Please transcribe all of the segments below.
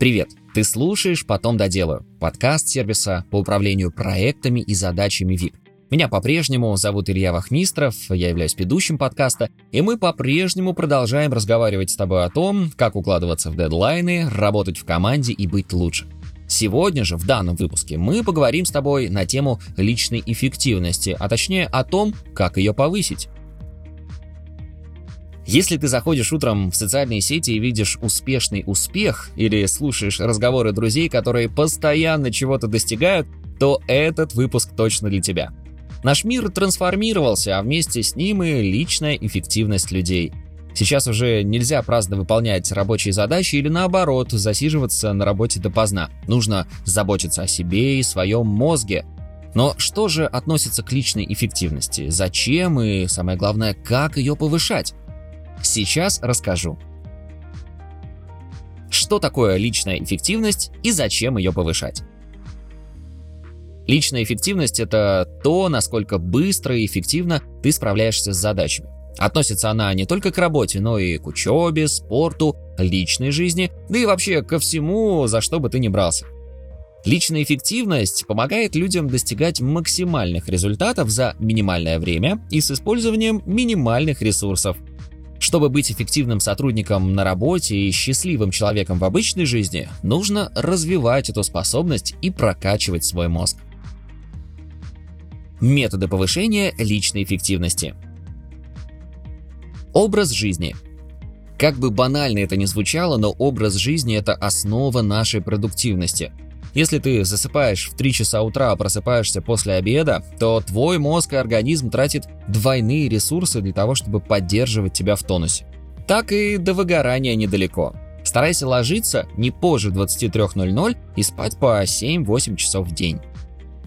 Привет! Ты слушаешь «Потом доделаю» – подкаст сервиса по управлению проектами и задачами WEEEK. Меня по-прежнему зовут Илья Вахмистров, я являюсь ведущим подкаста, и мы по-прежнему продолжаем разговаривать с тобой о том, как укладываться в дедлайны, работать в команде и быть лучше. Сегодня же, в данном выпуске, мы поговорим с тобой на тему личной эффективности, а точнее о том, как ее повысить. Если ты заходишь утром в социальные сети и видишь успешный успех или слушаешь разговоры друзей, которые постоянно чего-то достигают, то этот выпуск точно для тебя. Наш мир трансформировался, а вместе с ним и личная эффективность людей. Сейчас уже нельзя праздно выполнять рабочие задачи или наоборот засиживаться на работе допоздна. Нужно заботиться о себе и своем мозге. Но что же относится к личной эффективности? Зачем и, самое главное, как ее повышать? Сейчас расскажу, что такое личная эффективность и зачем ее повышать. Личная эффективность – это то, насколько быстро и эффективно ты справляешься с задачами. Относится она не только к работе, но и к учебе, спорту, личной жизни, да и вообще ко всему, за что бы ты ни брался. Личная эффективность помогает людям достигать максимальных результатов за минимальное время и с использованием минимальных ресурсов. Чтобы быть эффективным сотрудником на работе и счастливым человеком в обычной жизни, нужно развивать эту способность и прокачивать свой мозг. Методы повышения личной эффективности. Образ жизни. Как бы банально это ни звучало, но образ жизни – это основа нашей продуктивности. Если ты засыпаешь в 3 часа утра, а просыпаешься после обеда, то твой мозг и организм тратит двойные ресурсы для того, чтобы поддерживать тебя в тонусе. Так и до выгорания недалеко. Старайся ложиться не позже 23:00 и спать по 7-8 часов в день.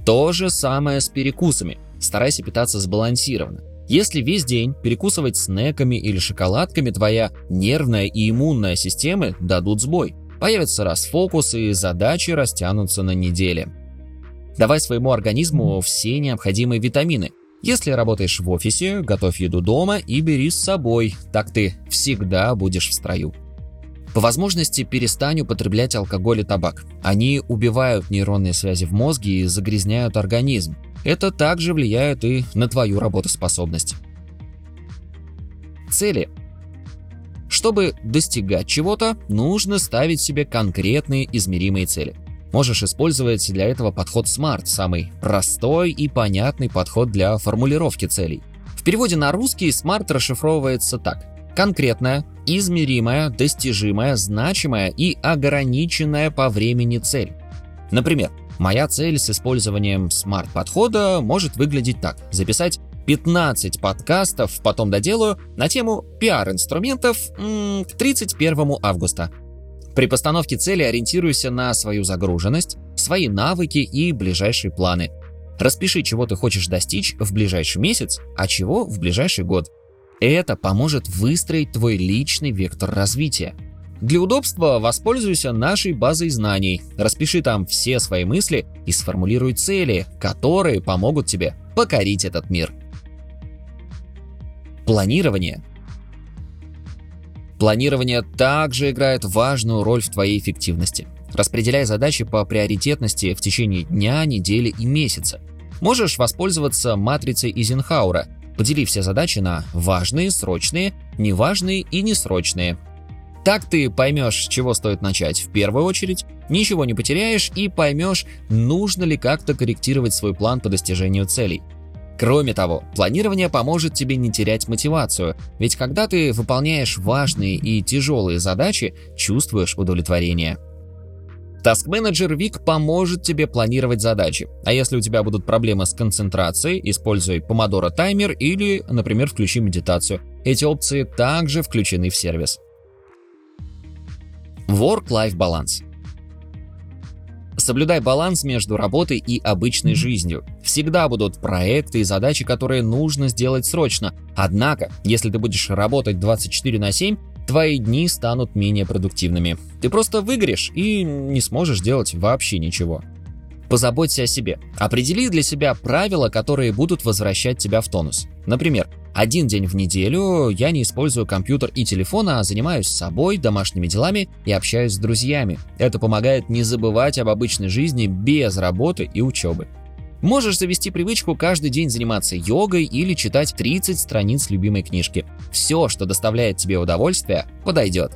То же самое с перекусами. Старайся питаться сбалансированно. Если весь день перекусывать снеками или шоколадками, твоя нервная и иммунная системы дадут сбой. Появится расфокус, и задачи растянутся на недели. Давай своему организму все необходимые витамины. Если работаешь в офисе, готовь еду дома и бери с собой, так ты всегда будешь в строю. По возможности перестань употреблять алкоголь и табак. Они убивают нейронные связи в мозге и загрязняют организм. Это также влияет и на твою работоспособность. Цели. Чтобы достигать чего-то, нужно ставить себе конкретные измеримые цели. Можешь использовать для этого подход SMART, самый простой и понятный подход для формулировки целей. В переводе на русский SMART расшифровывается так: конкретная, измеримая, достижимая, значимая и ограниченная по времени цель. Например, моя цель с использованием SMART-подхода может выглядеть так: записать 15 подкастов «Потом доделаю» на тему пиар-инструментов к 31 августа. При постановке цели ориентируйся на свою загруженность, свои навыки и ближайшие планы. Распиши, чего ты хочешь достичь в ближайший месяц, а чего в ближайший год. Это поможет выстроить твой личный вектор развития. Для удобства воспользуйся нашей базой знаний, распиши там все свои мысли и сформулируй цели, которые помогут тебе покорить этот мир. Планирование. Планирование также играет важную роль в твоей эффективности. Распределяй задачи по приоритетности в течение дня, недели и месяца. Можешь воспользоваться матрицей Эйзенхауэра. Подели все задачи на важные, срочные, неважные и несрочные. Так ты поймешь, с чего стоит начать в первую очередь, ничего не потеряешь и поймешь, нужно ли как-то корректировать свой план по достижению целей. Кроме того, планирование поможет тебе не терять мотивацию, ведь когда ты выполняешь важные и тяжелые задачи, чувствуешь удовлетворение. Task-менеджер WEEEK поможет тебе планировать задачи, а если у тебя будут проблемы с концентрацией, используй Pomodoro Timer или, например, включи медитацию. Эти опции также включены в сервис. Work-life баланс. Соблюдай баланс между работой и обычной жизнью. Всегда будут проекты и задачи, которые нужно сделать срочно. Однако, если ты будешь работать 24/7, твои дни станут менее продуктивными. Ты просто выгоришь и не сможешь делать вообще ничего. Позаботься о себе. Определи для себя правила, которые будут возвращать тебя в тонус. Например, Один день в неделю я не использую компьютер и телефон, а занимаюсь собой, домашними делами и общаюсь с друзьями. Это помогает не забывать об обычной жизни без работы и учебы. Можешь завести привычку каждый день заниматься йогой или читать 30 страниц любимой книжки. Все, что доставляет тебе удовольствие, подойдет.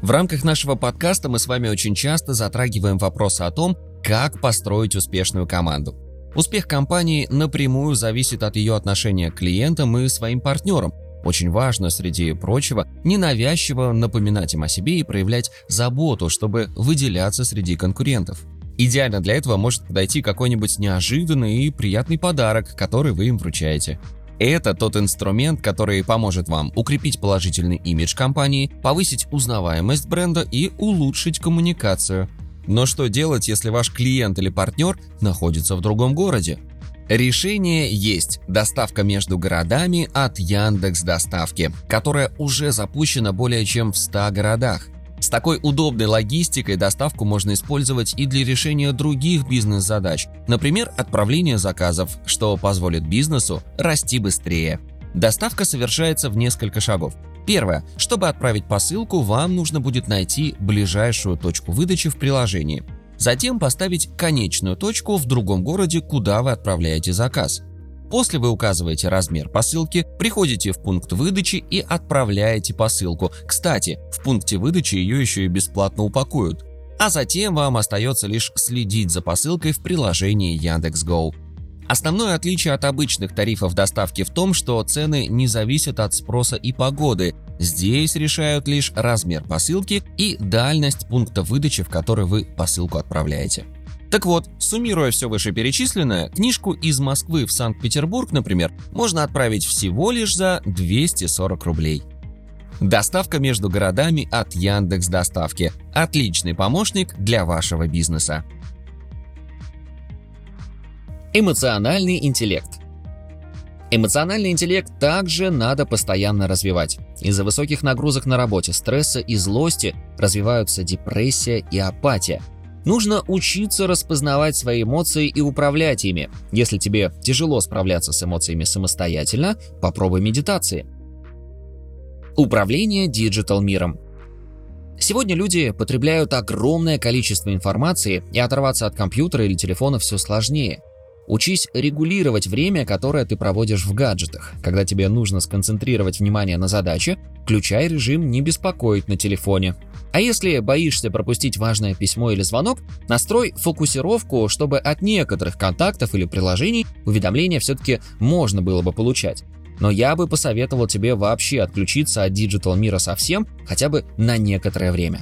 В рамках нашего подкаста мы с вами очень часто затрагиваем вопросы о том, как построить успешную команду. Успех компании напрямую зависит от ее отношения к клиентам и своим партнерам. Очень важно, среди прочего, ненавязчиво напоминать им о себе и проявлять заботу, чтобы выделяться среди конкурентов. Идеально для этого может подойти какой-нибудь неожиданный и приятный подарок, который вы им вручаете. Это тот инструмент, который поможет вам укрепить положительный имидж компании, повысить узнаваемость бренда и улучшить коммуникацию. Но что делать, если ваш клиент или партнер находится в другом городе? Решение есть. Доставка между городами от Яндекс.Доставки, которая уже запущена более чем в 100 городах. С такой удобной логистикой доставку можно использовать и для решения других бизнес-задач, например, отправление заказов, что позволит бизнесу расти быстрее. Доставка совершается в несколько шагов. Первое. Чтобы отправить посылку, вам нужно будет найти ближайшую точку выдачи в приложении. Затем поставить конечную точку в другом городе, куда вы отправляете заказ. После вы указываете размер посылки, приходите в пункт выдачи и отправляете посылку. Кстати, в пункте выдачи ее еще и бесплатно упакуют. А затем вам остается лишь следить за посылкой в приложении Яндекс.Go. Основное отличие от обычных тарифов доставки в том, что цены не зависят от спроса и погоды. Здесь решают лишь размер посылки и дальность пункта выдачи, в который вы посылку отправляете. Так вот, суммируя все вышеперечисленное, книжку из Москвы в Санкт-Петербург, например, можно отправить всего лишь за 240 рублей. Доставка между городами от Яндекс.Доставки – отличный помощник для вашего бизнеса. Эмоциональный интеллект. Эмоциональный интеллект также надо постоянно развивать. Из-за высоких нагрузок на работе, стресса и злости развиваются депрессия и апатия. Нужно учиться распознавать свои эмоции и управлять ими. Если тебе тяжело справляться с эмоциями самостоятельно, попробуй медитации. Управление диджитал-миром. Сегодня люди потребляют огромное количество информации, и оторваться от компьютера или телефона все сложнее. Учись регулировать время, которое ты проводишь в гаджетах. Когда тебе нужно сконцентрировать внимание на задаче, включай режим «Не беспокоить» на телефоне. А если боишься пропустить важное письмо или звонок, настрой фокусировку, чтобы от некоторых контактов или приложений уведомления все-таки можно было бы получать. Но я бы посоветовал тебе вообще отключиться от диджитал-мира совсем, хотя бы на некоторое время.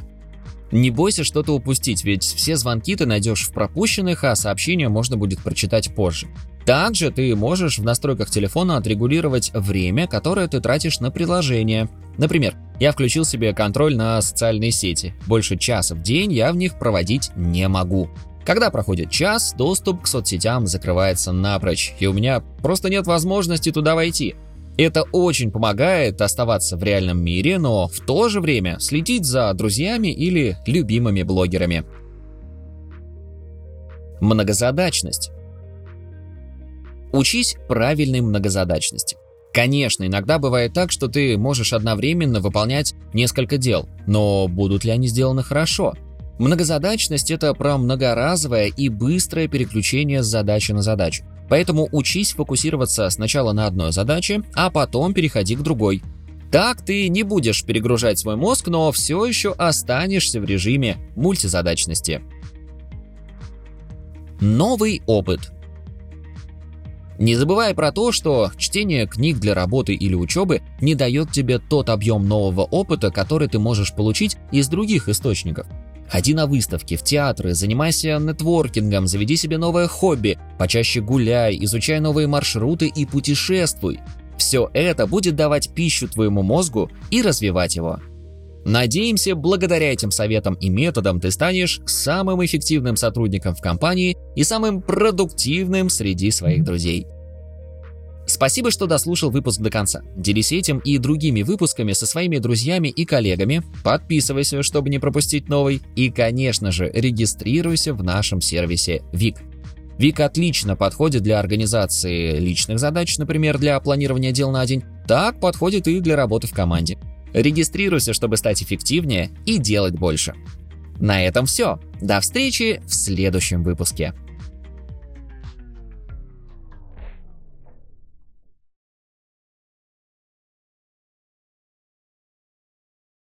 Не бойся что-то упустить, ведь все звонки ты найдешь в пропущенных, а сообщения можно будет прочитать позже. Также ты можешь в настройках телефона отрегулировать время, которое ты тратишь на приложения. Например, я включил себе контроль на социальные сети. Больше часа в день я в них проводить не могу. Когда проходит час, доступ к соцсетям закрывается напрочь, и у меня просто нет возможности туда войти. Это очень помогает оставаться в реальном мире, но в то же время следить за друзьями или любимыми блогерами. Многозадачность. Учись правильной многозадачности. Конечно, иногда бывает так, что ты можешь одновременно выполнять несколько дел, но будут ли они сделаны хорошо? Многозадачность – это про многоразовое и быстрое переключение с задачи на задачу. Поэтому учись фокусироваться сначала на одной задаче, а потом переходи к другой. Так ты не будешь перегружать свой мозг, но все еще останешься в режиме мультизадачности. Новый опыт. Не забывай про то, что чтение книг для работы или учебы не дает тебе тот объем нового опыта, который ты можешь получить из других источников. Ходи на выставки, в театры, занимайся нетворкингом, заведи себе новое хобби, почаще гуляй, изучай новые маршруты и путешествуй. Все это будет давать пищу твоему мозгу и развивать его. Надеемся, благодаря этим советам и методам ты станешь самым эффективным сотрудником в компании и самым продуктивным среди своих друзей. Спасибо, что дослушал выпуск до конца. Делись этим и другими выпусками со своими друзьями и коллегами. Подписывайся, чтобы не пропустить новый. И, конечно же, регистрируйся в нашем сервисе WEEEK. WEEEK отлично подходит для организации личных задач, например, для планирования дел на день, так подходит и для работы в команде. Регистрируйся, чтобы стать эффективнее и делать больше. На этом все. До встречи в следующем выпуске.